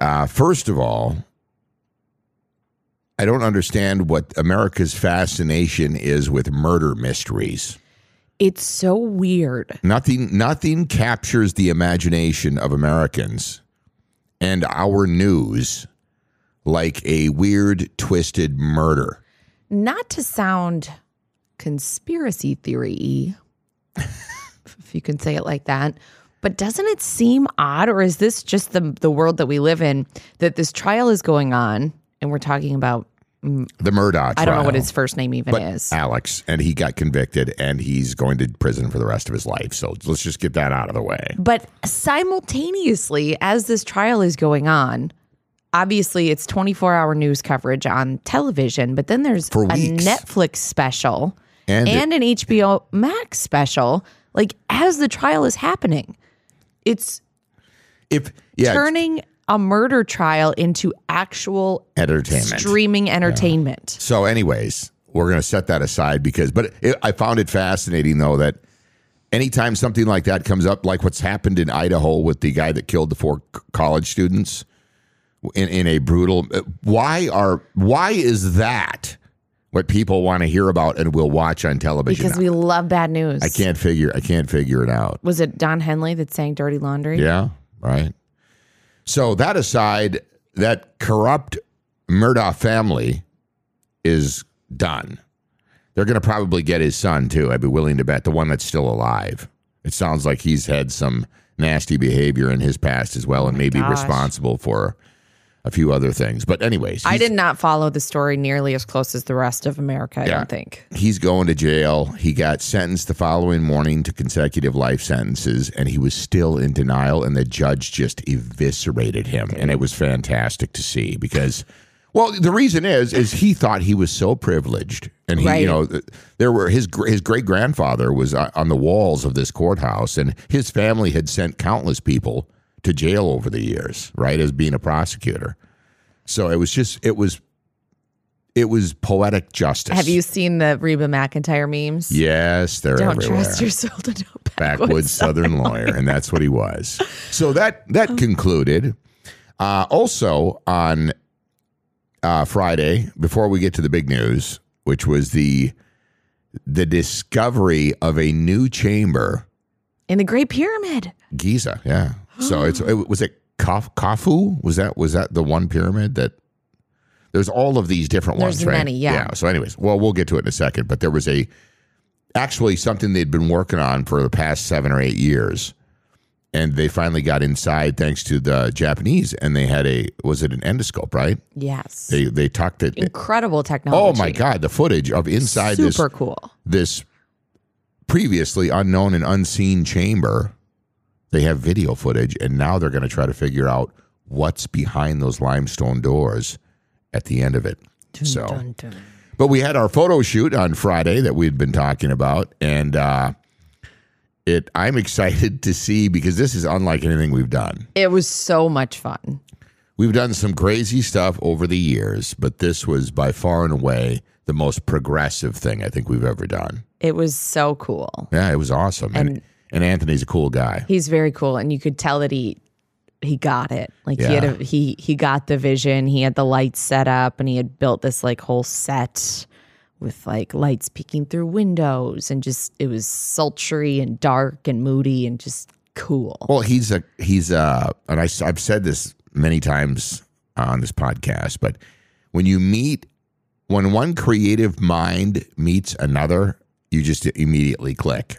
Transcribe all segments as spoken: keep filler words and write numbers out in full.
Uh, first of all, I don't understand what America's fascination is with murder mysteries. It's so weird. Nothing, nothing captures the imagination of Americans and our news like a weird, twisted murder. Not to sound conspiracy theory-y, if you can say it like that, but doesn't it seem odd, or is this just the the world that we live in, that this trial is going on, and we're talking about... Mm, the Murdaugh trial. I don't know what his first name even but is. Alex, and he got convicted, and he's going to prison for the rest of his life, so let's just get that out of the way. But simultaneously, as this trial is going on, obviously it's twenty-four hour news coverage on television, but then there's for a weeks. Netflix special and, and it, an H B O Max special, like as the trial is happening. It's if yeah, turning it's, a murder trial into actual entertainment, streaming entertainment. Yeah. So anyways, we're going to set that aside because, but it, I found it fascinating though, that anytime something like that comes up, like what's happened in Idaho with the guy that killed the four c- college students in, in a brutal, why are, why is that what people want to hear about and will watch on television? Because we love bad news. I can't figure I can't figure it out. Was it Don Henley that sang Dirty Laundry? Yeah, right. So that aside, that corrupt Murdaugh family is done. They're going to probably get his son, too. I'd be willing to bet the one that's still alive. It sounds like he's had some nasty behavior in his past as well and oh may gosh. be responsible for a few other things. But anyways. I did not follow the story nearly as close as the rest of America, I yeah, don't think. He's going to jail. He got sentenced the following morning to consecutive life sentences, and he was still in denial, and the judge just eviscerated him. And it was fantastic to see because, well, the reason is, is he thought he was so privileged. And, he, right. you know, there were his, his great-grandfather was on the walls of this courthouse, and his family had sent countless people to jail over the years, right, as being a prosecutor. So it was just, it was, it was poetic justice. Have you seen the Reba McEntire memes? Yes, they're Don't everywhere. Don't trust your soul to no backwoods, backwoods Southern lawyer, lawyer, and that's what he was. So that that oh. concluded. Uh, also on uh, Friday, before we get to the big news, which was the the discovery of a new chamber in the Great Pyramid, Giza, yeah. So it's it, was it Khufu? Was that was that the one pyramid that there's all of these different there's ones, right? Many, yeah. yeah. So, anyways, well, we'll get to it in a second. But there was a actually something they'd been working on for the past seven or eight years, and they finally got inside thanks to the Japanese. And they had a was it an endoscope, right? Yes. They they tucked it. Incredible technology. Oh my God! The footage of inside super this super cool this previously unknown and unseen chamber. They have video footage, and now they're going to try to figure out what's behind those limestone doors at the end of it. Dun, so, dun, dun. But we had our photo shoot on Friday that we'd been talking about, and uh, it I'm excited to see because this is unlike anything we've done. It was so much fun. We've done some crazy stuff over the years, but this was by far and away the most progressive thing I think we've ever done. It was so cool. Yeah, it was awesome. And... and And Anthony's a cool guy. He's very cool, and you could tell that he he got it. Like yeah. he had a, he he got the vision. He had the lights set up, and he had built this like whole set with like lights peeking through windows, and just it was sultry and dark and moody and just cool. Well, he's a he's a, and I, I've said this many times on this podcast, but when you meet when one creative mind meets another, you just immediately click.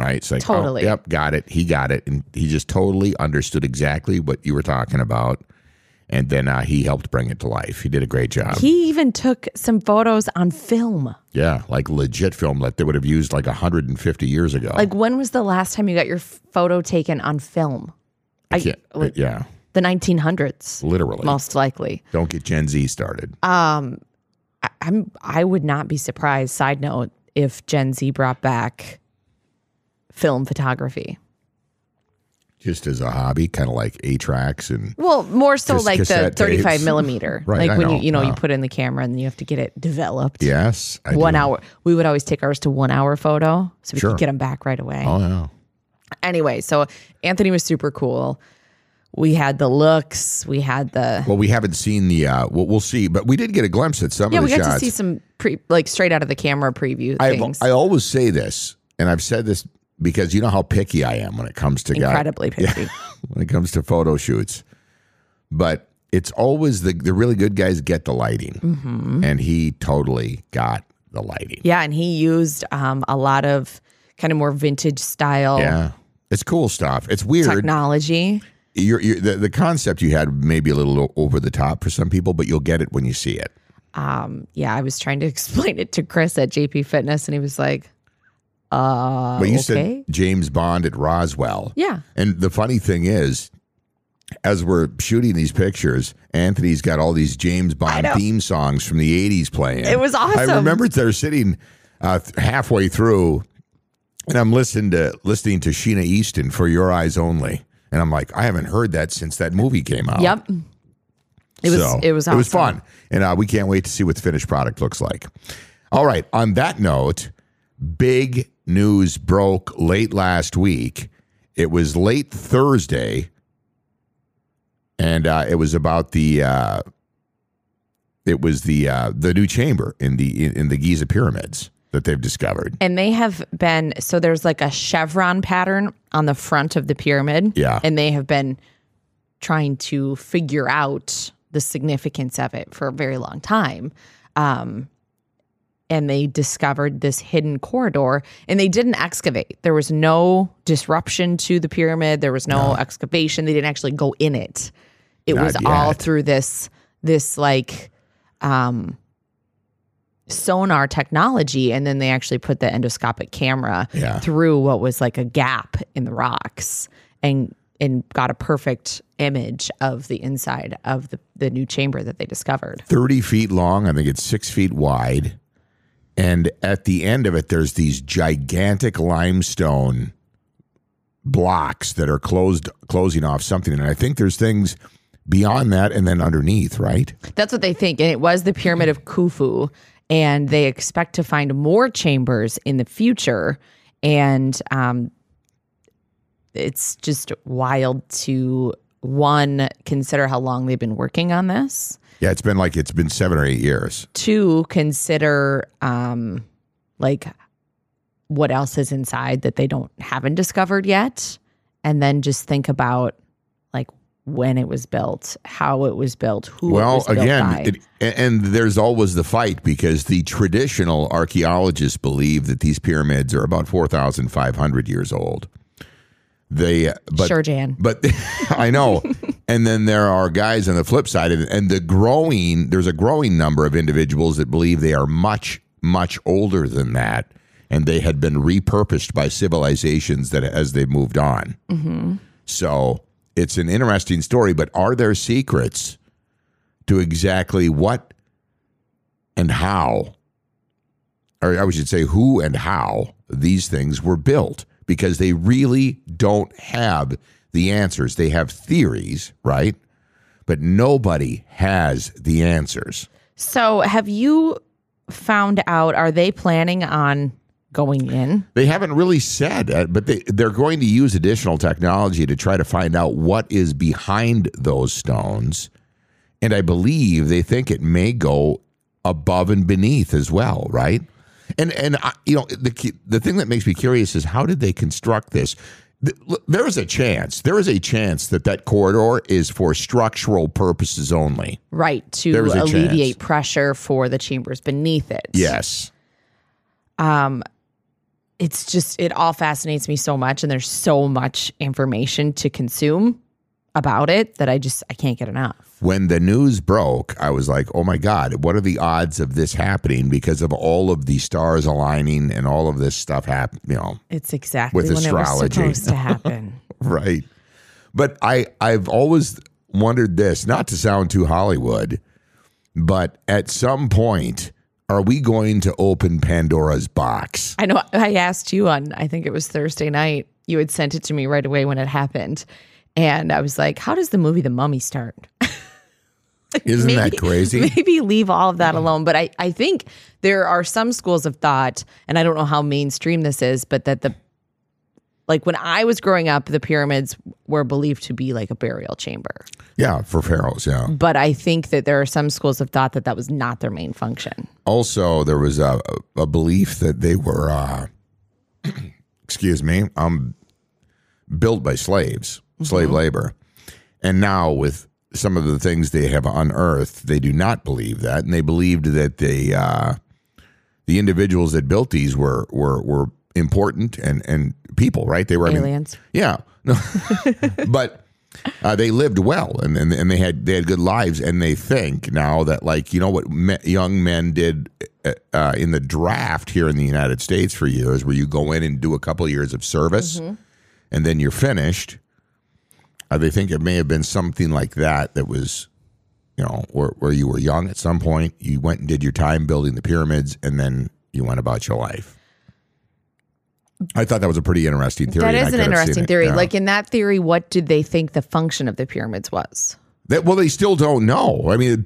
Right, it's like, totally. oh, yep, got it. He got it, and he just totally understood exactly what you were talking about, and then uh, he helped bring it to life. He did a great job. He even took some photos on film. Yeah, like legit film that they would have used like one hundred fifty years ago. Like, when was the last time you got your photo taken on film? I, I can't, I, yeah. the nineteen hundreds. Literally. Most likely. Don't get Gen Z started. Um, I, I'm, I would not be surprised, side note, if Gen Z brought back film photography. Just as a hobby, kind of like eight tracks and... Well, more so like the thirty-five millimeter. Right, like when you, you know, you put in the camera and you have to get it developed. Yes, I do. One hour. We would always take ours to one hour photo so we could get them back right away. Oh, yeah. Anyway, so Anthony was super cool. We had the looks. We had the... Well, we haven't seen the... Uh, well, we'll see, but we did get a glimpse at some of the shots. Yeah, we got to see some pre, like straight out of the camera preview things. I always say this, and I've said this... Because you know how picky I am when it comes to guys. Incredibly guy, picky. Yeah, when it comes to photo shoots. But it's always the, the really good guys get the lighting. Mm-hmm. And he totally got the lighting. Yeah, and he used um, a lot of kind of more vintage style. Yeah, it's cool stuff. It's weird. Technology. You're, you're, the, the concept you had may be a little over the top for some people, but you'll get it when you see it. Um, yeah, I was trying to explain it to Chris at J P Fitness, and he was like... Uh, well, you okay. said James Bond at Roswell. Yeah. And the funny thing is, as we're shooting these pictures, Anthony's got all these James Bond theme songs from the eighties playing. It was awesome. I remember they're sitting uh, halfway through, and I'm listening to listening to Sheena Easton, For Your Eyes Only. And I'm like, I haven't heard that since that movie came out. Yep. It was, so, it was awesome. It was fun. And uh, we can't wait to see what the finished product looks like. All right. On that note, big news broke late last week. It was late Thursday, and uh, it was about the uh, it was the uh, the new chamber in the in, in the Giza pyramids that they've discovered. And they have been so there's like a chevron pattern on the front of the pyramid. Yeah, and they have been trying to figure out the significance of it for a very long time. Um, And they discovered this hidden corridor, and they didn't excavate. There was no disruption to the pyramid. There was no, no. excavation. They didn't actually go in it. It Not was yet. all through this, this like um, sonar technology, and then they actually put the endoscopic camera yeah. through what was like a gap in the rocks and and got a perfect image of the inside of the, the new chamber that they discovered. thirty feet long. I think it's six feet wide. And at the end of it, there's these gigantic limestone blocks that are closed, closing off something. And I think there's things beyond that and then underneath, right? That's what they think. And it was the Pyramid of Khufu. And they expect to find more chambers in the future. And um, it's just wild to, one, consider how long they've been working on this. Yeah, it's been like it's been seven or eight years. To consider um, like what else is inside that they don't haven't discovered yet, and then just think about like when it was built, how it was built, who. Well, it was built again, by. It, and there's always the fight because the traditional archaeologists believe that these pyramids are about four thousand five hundred years old. They but, sure, Jan. But I know. And then there are guys on the flip side, and, and the growing, there's a growing number of individuals that believe they are much, much older than that, and they had been repurposed by civilizations that as they moved on. Mm-hmm. So it's an interesting story, but are there secrets to exactly what and how, or I should say who and how these things were built? Because they really don't have the answers. They have theories, right? But nobody has the answers. So have you found out, are they planning on going in? They haven't really said, but they, they're going to use additional technology to try to find out what is behind those stones. And I believe they think it may go above and beneath as well, right? And, and I, you know, the the thing that makes me curious is how did they construct this? There is a chance. There is a chance that that corridor is for structural purposes only. Right, to alleviate chance. pressure for the chambers beneath it. Yes. Um, it's just, it all fascinates me so much, and there's so much information to consume about it that I just, I can't get enough. When the news broke, I was like, oh my God, what are the odds of this happening because of all of the stars aligning and all of this stuff happening, you know. It's exactly with when astrology. It was supposed to happen. Right. But I, I've always wondered this, not to sound too Hollywood, but at some point, are we going to open Pandora's box? I know I asked you on, I think it was Thursday night, you had sent it to me right away when it happened. And I was like, how does the movie The Mummy start? Isn't maybe, that crazy? Maybe leave all of that alone. But I, I think there are some schools of thought, and I don't know how mainstream this is, but that the, like when I was growing up, the pyramids were believed to be like a burial chamber. Yeah, for pharaohs, yeah. But I think that there are some schools of thought that that was not their main function. Also, there was a, a belief that they were, uh, excuse me, um, built by slaves, slave mm-hmm. labor. And now with some of the things they have unearthed, they do not believe that. And they believed that they, uh, the individuals that built these were were were important and, and people, right? They were aliens. I mean, yeah. No. But uh, they lived well and, and and they had they had good lives. And they think now that, like, you know what me, young men did uh, in the draft here in the United States for years, where you go in and do a couple of years of service mm-hmm. and then you're finished. Uh, they think it may have been something like that that was, you know, where, where you were young at some point, you went and did your time building the pyramids, and then you went about your life. I thought that was a pretty interesting theory. That is an interesting theory. Yeah. Like in that theory, what did they think the function of the pyramids was? That, well, they still don't know. I mean,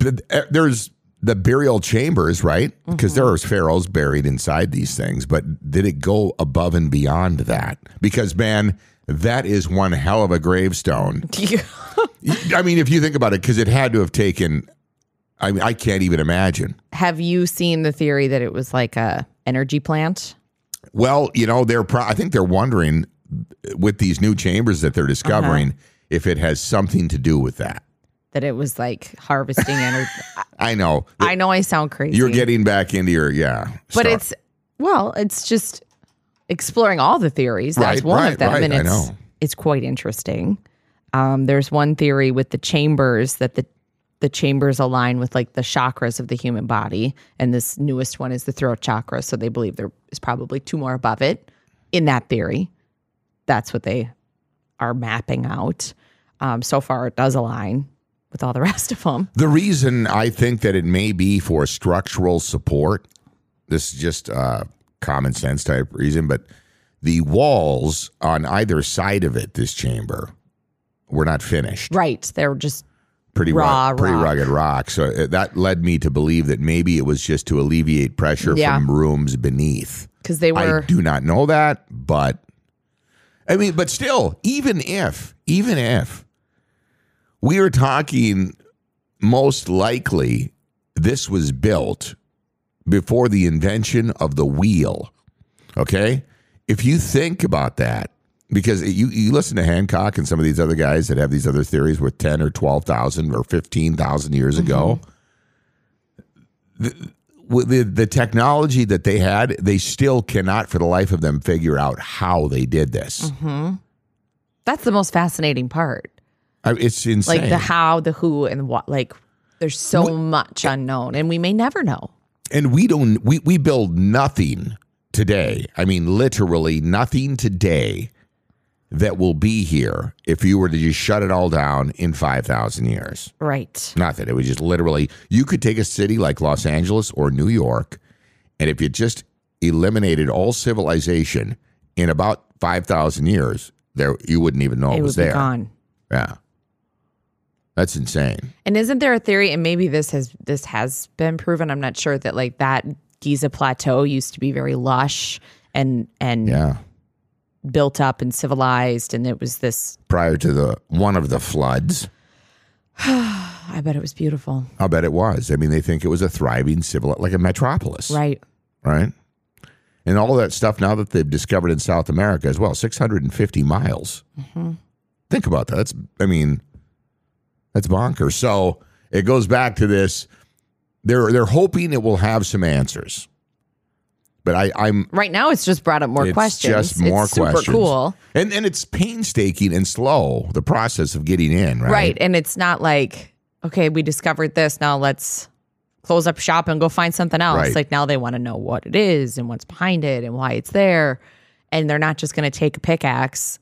there's the burial chambers, right? Because mm-hmm. there are pharaohs buried inside these things. But did it go above and beyond that? Because, man, that is one hell of a gravestone. I mean, if you think about it, because it had to have taken, I mean, I can't even imagine. Have you seen the theory that it was like a energy plant? Well, you know, they're. Pro- I think they're wondering with these new chambers that they're discovering uh-huh. if it has something to do with that. That it was like harvesting energy. I know. I know I sound crazy. You're getting back into your, yeah. But stuff. It's, well, it's just exploring all the theories. That's right, one right, of them. Right, and it's, I know. It's quite interesting. Um, there's one theory with the chambers that the the chambers align with like the chakras of the human body. And this newest one is the throat chakra. So they believe there is probably two more above it in that theory. That's what they are mapping out. Um, so far, it does align with all the rest of them. The reason I think that it may be for structural support, this is just uh, common sense type reason, but the walls on either side of it, this chamber, were not finished. Right. They're just... Pretty raw, rock, pretty rock. rugged rock. So that led me to believe that maybe it was just to alleviate pressure yeah. from rooms beneath. Because they were. I do not know that, but I mean, but still, even if, even if we are talking, most likely this was built before the invention of the wheel. Okay, if you think about that. Because you, you listen to Hancock and some of these other guys that have these other theories with ten or twelve thousand or fifteen thousand years mm-hmm. ago. The, the, the technology that they had, they still cannot for the life of them figure out how they did this. Mm-hmm. That's the most fascinating part. I, it's insane. Like the how, the who, and what. Like there's so we, much unknown and we may never know. And we don't, we, we build nothing today. I mean, literally nothing today that will be here if you were to just shut it all down in five thousand years. Right. Nothing. It was just literally, you could take a city like Los Angeles or New York, and if you just eliminated all civilization in about five thousand years, there you wouldn't even know it, it was there. It would be gone. Yeah. That's insane. And isn't there a theory, and maybe this has this has been proven, I'm not sure, that like that Giza plateau used to be very lush and and yeah. built up and civilized, and it was this prior to the one of the floods. I bet it was beautiful. I bet it was. I mean, they think it was a thriving civil, like a metropolis, right? Right, and all that stuff now that they've discovered in South America as well, six hundred and fifty miles. Mm-hmm. Think about that. That's, I mean, that's bonkers. So it goes back to this. They're they're hoping it will have some answers. But I, I'm right now. It's just brought up more it's questions. Just more it's super questions. Super cool, and and it's painstaking and slow. The process of getting in, right? Right, and it's not like, okay, we discovered this. Now let's close up shop and go find something else. Right. Like now they want to know what it is and what's behind it and why it's there, and they're not just going to take a pickaxe,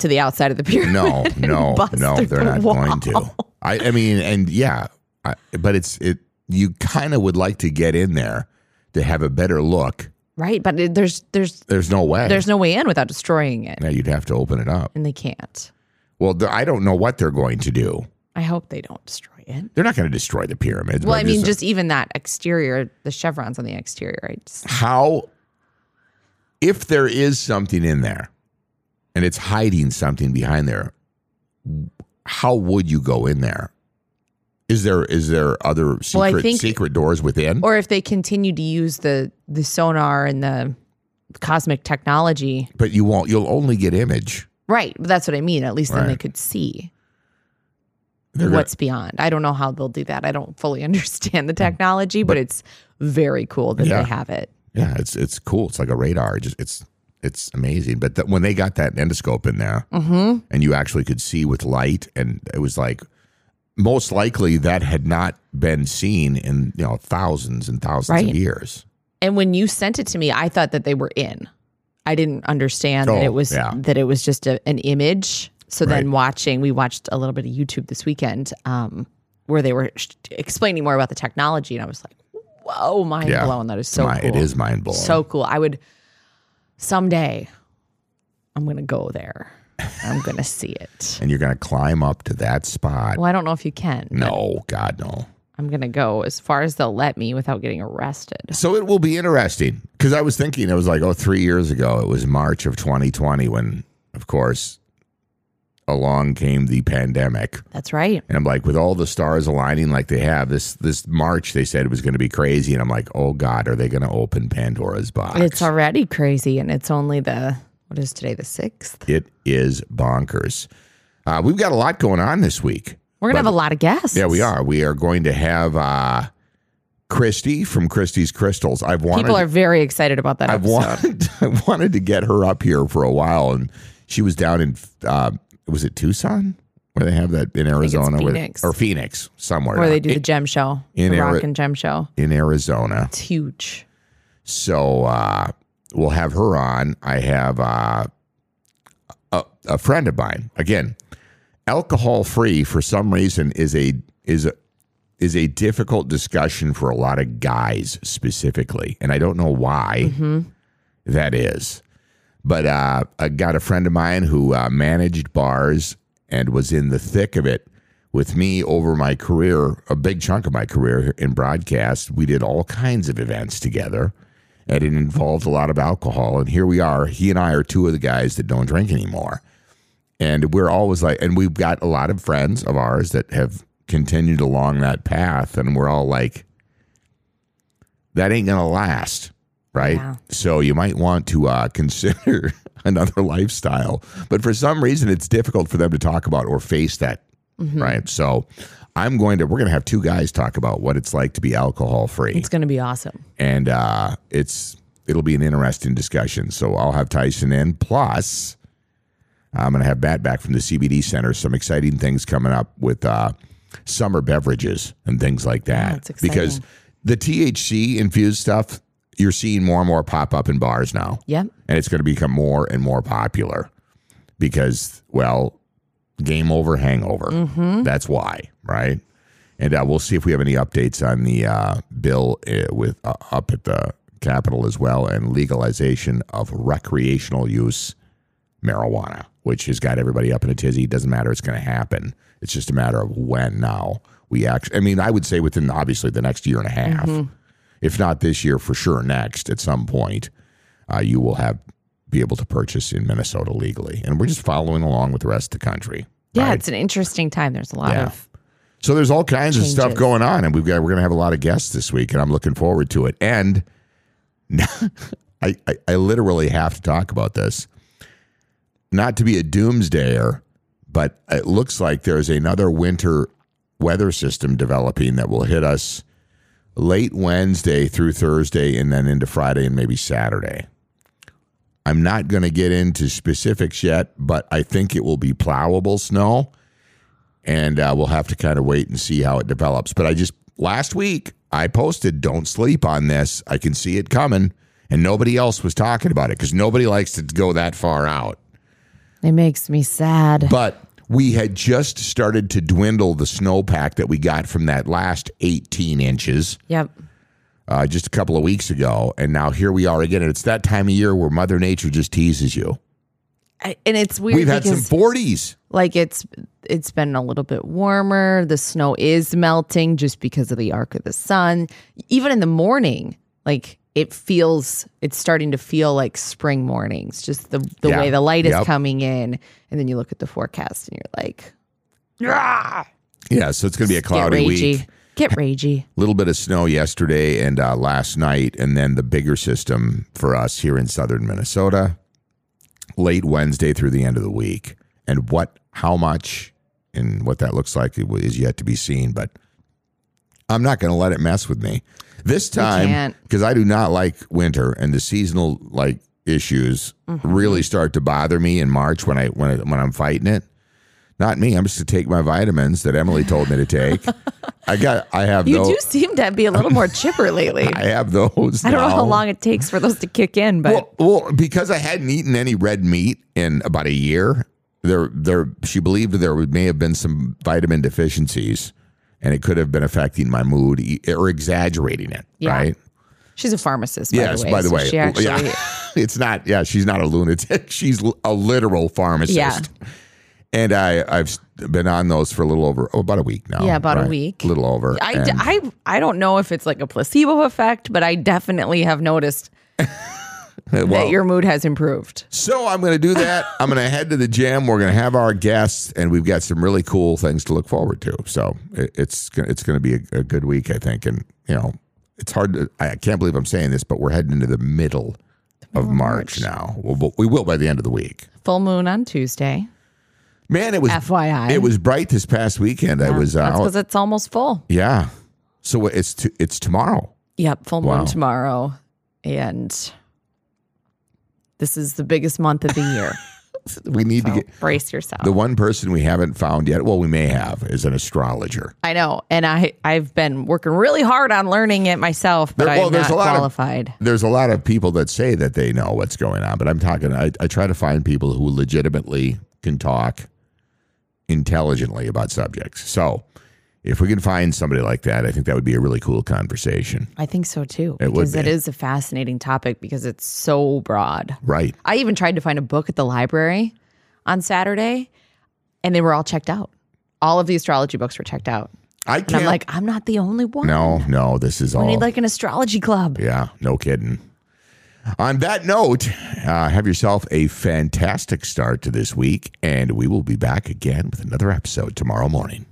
to the outside of the pyramid. No, no, no, they're not going to. I, I mean, and yeah, I, but it's it. You kind of would like to get in there to have a better look, right? But there's there's there's no way. There's no way in without destroying it. Yeah, you'd have to open it up, and they can't. Well, I don't know what they're going to do. I hope they don't destroy it. They're not going to destroy the pyramids. Well, I mean, just, just even that exterior, the chevrons on the exterior. I just, how, if there is something in there and it's hiding something behind there, how would you go in there? Is there is there other secret, well, I think, secret doors within? Or if they continue to use the, the sonar and the cosmic technology. But you won't. You'll only get image. Right. But that's what I mean. At least right. Then they could see. They're what's gonna, beyond. I don't know how they'll do that. I don't fully understand the technology, but, but it's very cool that yeah. they have it. Yeah, it's it's cool. It's like a radar. Just it's it's amazing. But the, when they got that endoscope in there, mm-hmm. and you actually could see with light, and it was like most likely that had not been seen in you know thousands and thousands right. of years. And when you sent it to me, I thought that they were in. I didn't understand so, that it was yeah. that it was just a, an image. So then right. watching, we watched a little bit of YouTube this weekend um, where they were sh- explaining more about the technology. And I was like, whoa, mind yeah. blown. That is so my, cool. It is mind blowing. So cool. I would, someday, I'm going to go there. I'm going to see it. And you're going to climb up to that spot. Well, I don't know if you can. No, God, no. I'm going to go as far as they'll let me without getting arrested. So it will be interesting. Because I was thinking, it was like, oh, three years ago, it was March of twenty twenty when, of course, along came the pandemic. That's right. And I'm like, with all the stars aligning like they have, this this March they said it was going to be crazy. And I'm like, oh God, are they going to open Pandora's box? It's already crazy. And it's only the, what is today, the sixth? It is bonkers. Uh, we've got a lot going on this week. We're going to have a lot of guests. Yeah, we are. We are going to have uh, Christy from Christy's Crystals. I've wanted, People are very excited about that I've wanted, I wanted to get her up here for a while. And she was down in... Uh, Was it Tucson where they have that in Arizona? Phoenix. Where, or Phoenix, somewhere. Where they do it, the gem show, in the Ari- rock and gem show. In Arizona. It's huge. So uh, we'll have her on. I have uh, a, a friend of mine. Again, alcohol-free for some reason is a is a, is a difficult discussion for a lot of guys specifically. And I don't know why mm-hmm. that is. But uh, I got a friend of mine who uh, managed bars and was in the thick of it with me over my career, a big chunk of my career in broadcast. We did all kinds of events together, and it involved a lot of alcohol. And here we are. He and I are two of the guys that don't drink anymore. And we're always like, and we've got a lot of friends of ours that have continued along that path, and we're all like, that ain't going to last. Right. Yeah. So you might want to uh, consider another lifestyle. But for some reason, it's difficult for them to talk about or face that. Mm-hmm. Right. So I'm going to we're going to have two guys talk about what it's like to be alcohol free. It's going to be awesome. And uh, it's it'll be an interesting discussion. So I'll have Tyson in. Plus, I'm going to have Matt back from the C B D Center. Some exciting things coming up with uh, summer beverages and things like that. That's exciting. Because the T H C infused stuff. You're seeing more and more pop up in bars now. Yep. And it's going to become more and more popular because, well, game over, hangover. Mm-hmm. That's why, right? And uh, we'll see if we have any updates on the uh, bill with uh, up at the Capitol as well, and legalization of recreational use marijuana, which has got everybody up in a tizzy. It doesn't matter. It's going to happen. It's just a matter of when now. We actually, I mean, I would say within, obviously, the next year and a half. Mm-hmm. If not this year, for sure next at some point, uh, you will have be able to purchase in Minnesota legally. And we're just following along with the rest of the country. Yeah, right? It's an interesting time. There's a lot yeah. of So there's all kinds changes. Of stuff going on, and we've got we're going to have a lot of guests this week, and I'm looking forward to it. And now, I, I, I literally have to talk about this. Not to be a doomsdayer, but it looks like there's another winter weather system developing that will hit us late Wednesday through Thursday and then into Friday and maybe Saturday. I'm not going to get into specifics yet, but I think it will be plowable snow, and uh, we'll have to kind of wait and see how it develops. But I just, last week, I posted, don't sleep on this. I can see it coming, and nobody else was talking about it because nobody likes to go that far out. It makes me sad. But we had just started to dwindle the snowpack that we got from that last eighteen inches. Yep. Uh, just a couple of weeks ago, and now here we are again. And it's that time of year where Mother Nature just teases you. I, and it's weird. We've had some forties. Like it's it's been a little bit warmer. The snow is melting just because of the arc of the sun. Even in the morning, like it feels, it's starting to feel like spring mornings. Just the the yeah. way the light yep. is coming in, and then you look at the forecast and you're like, Rah! Yeah. So it's gonna be a cloudy week. Get ragey. A little bit of snow yesterday and uh, last night, and then the bigger system for us here in southern Minnesota, late Wednesday through the end of the week. And what, how much, and what that looks like is yet to be seen, but I'm not going to let it mess with me this time, because I do not like winter, and the seasonal like issues mm-hmm. really start to bother me in March when, I, when, I, when I'm fighting it. Not me. I'm just to take my vitamins that Emily told me to take. I got. I have. You those. do seem to be a little more chipper lately. I have those. I don't now. know how long it takes for those to kick in, but well, well, because I hadn't eaten any red meat in about a year, there, there. She believed there may have been some vitamin deficiencies, and it could have been affecting my mood or exaggerating it. Yeah. Right. She's a pharmacist. By yes, the way, by the so way, she actually. Yeah. It's not. Yeah, she's not a lunatic. She's a literal pharmacist. Yeah. And I, I've been on those for a little over, oh, about a week now. Yeah, about right? a week. A little over. I, and I, I don't know if it's like a placebo effect, but I definitely have noticed well, that your mood has improved. So I'm going to do that. I'm going to head to the gym. We're going to have our guests, and we've got some really cool things to look forward to. So it, it's, it's going to be a, a good week, I think. And, you know, it's hard to, I can't believe I'm saying this, but we're heading into the middle of oh, March, March now. We'll, we will by the end of the week. Full moon on Tuesday. Man, it was F Y I. It was bright this past weekend. Yeah, I was out. That's because it's almost full. Yeah. So it's t- it's tomorrow. Yep, full moon wow. tomorrow. And this is the biggest month of the year. we need so to get... Brace yourself. The one person we haven't found yet, well, we may have, is an astrologer. I know. And I, I've been working really hard on learning it myself, but there, well, I'm not qualified. Of, there's a lot of people that say that they know what's going on, but I'm talking... I, I try to find people who legitimately can talk intelligently about subjects. So if we can find somebody like that, I think that would be a really cool conversation. I think so too. It because it is a fascinating topic because it's so broad. Right. I even tried to find a book at the library on Saturday and they were all checked out. All of the astrology books were checked out. I can't. And I'm like, I'm not the only one. No, no, this is we all. We need like an astrology club. Yeah, no kidding. On that note, uh, have yourself a fantastic start to this week, and we will be back again with another episode tomorrow morning.